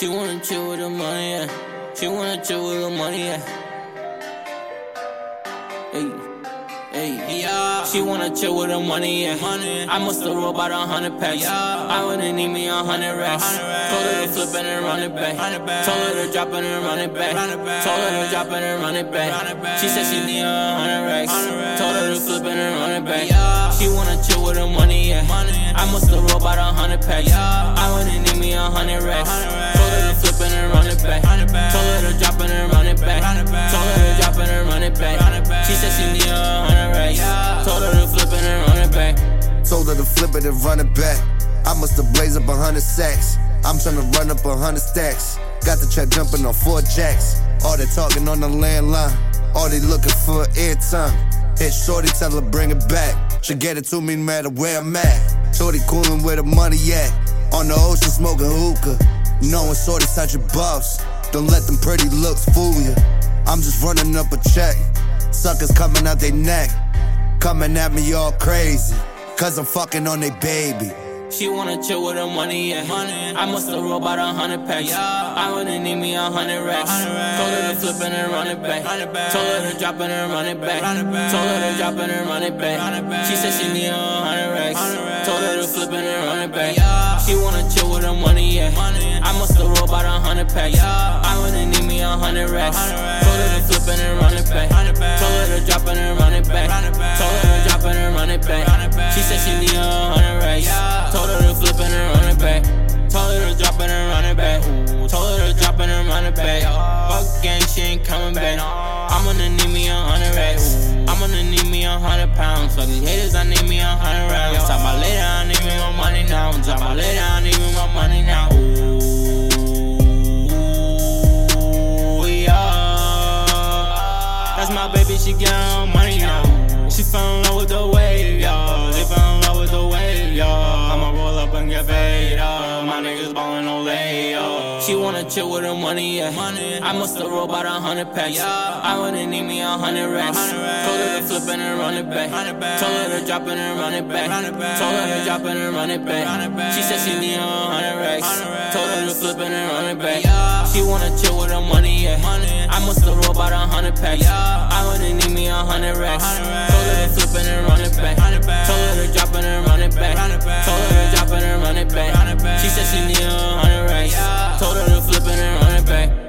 She wanna chill with the money, yeah. She wanna chill with the money, yeah. Hey, yeah. She wanna chill with the money, yeah. I must have rolled about 100 packs. I wouldn't need me 100 racks. Told her to flip it and run it back. Told her to drop it and run it back. Told her to drop it and run it back. She said she need 100 racks. Told her to flip it and run it back. She wanna chill with the money, yeah. I must have rolled about 100 packs. I wouldn't need me 100 racks. Told her to flip it and run it back. Told her to drop it and run it back. Told her to drop it and run it back. She said she need 100 racks. Told her to flip it and run it back. Told her to flip it and run it back. I must have blazed up 100 sacks. I'm tryna run up 100 stacks. Got the check jumping on 4 jacks. All they talking on the landline. All they looking for airtime. Hit shorty, tell her bring it back. She get it to me no matter where I'm at. Shorty coolin' where the money at. On the ocean smoking hookah. Knowing shorty's such a buffs. Don't let them pretty looks fool you. I'm just running up a check. Suckers coming out they neck. Coming at me all crazy. Cause I'm fucking on they baby. She wanna chill with the money, yeah. I must have rolled about 100 packs. I wouldn't need me 100 racks. Told her to flip it and run it back. Told her to drop it and run it back. Told her to drop it and run it back. She said she need 100 racks. Told her to flip it and run it back. She wanna chill with the money, yeah. I must have rolled about 100 packs. I wouldn't need me 100 racks. Told her to flip it and run it back. Told her to drop it and run it back. Told her to drop it and run it back. She said she need 100 racks. Told her to flip it and run it back. Told her to drop it and run it back. Told her to drop it and run it back. Fuck gang, she ain't coming back. I'm gonna need me 100 racks. I'm gonna need me 100 pounds. Fuck these haters, I need me 100 rounds. Talk about later, I need me my money now. Talk about later, I need me my money now. Ooh, yeah. That's my baby, she get her own money now. She fell in love with the wave, y'all. They fell in love with the wave, y'all. Get paid, my niggas ballin' on lay, yo. She wanna chill with her money, yeah. I must have rolled about 100 packs. I wouldn't need me 100 racks. Told her to flip it and run it back. Told her to drop it and run it back. Told her to drop it and run it back. She said she need 100 racks. Told her to flip it and run it back. She wanna chill with her money, yeah. I must have rolled about 100 packs. I wouldn't need me 100 racks. Told her to flip it and run it back. Told her to drop it and run it back. Told her to drop it and run it back. She said she need 100 racks. Told her to flip it and run it back.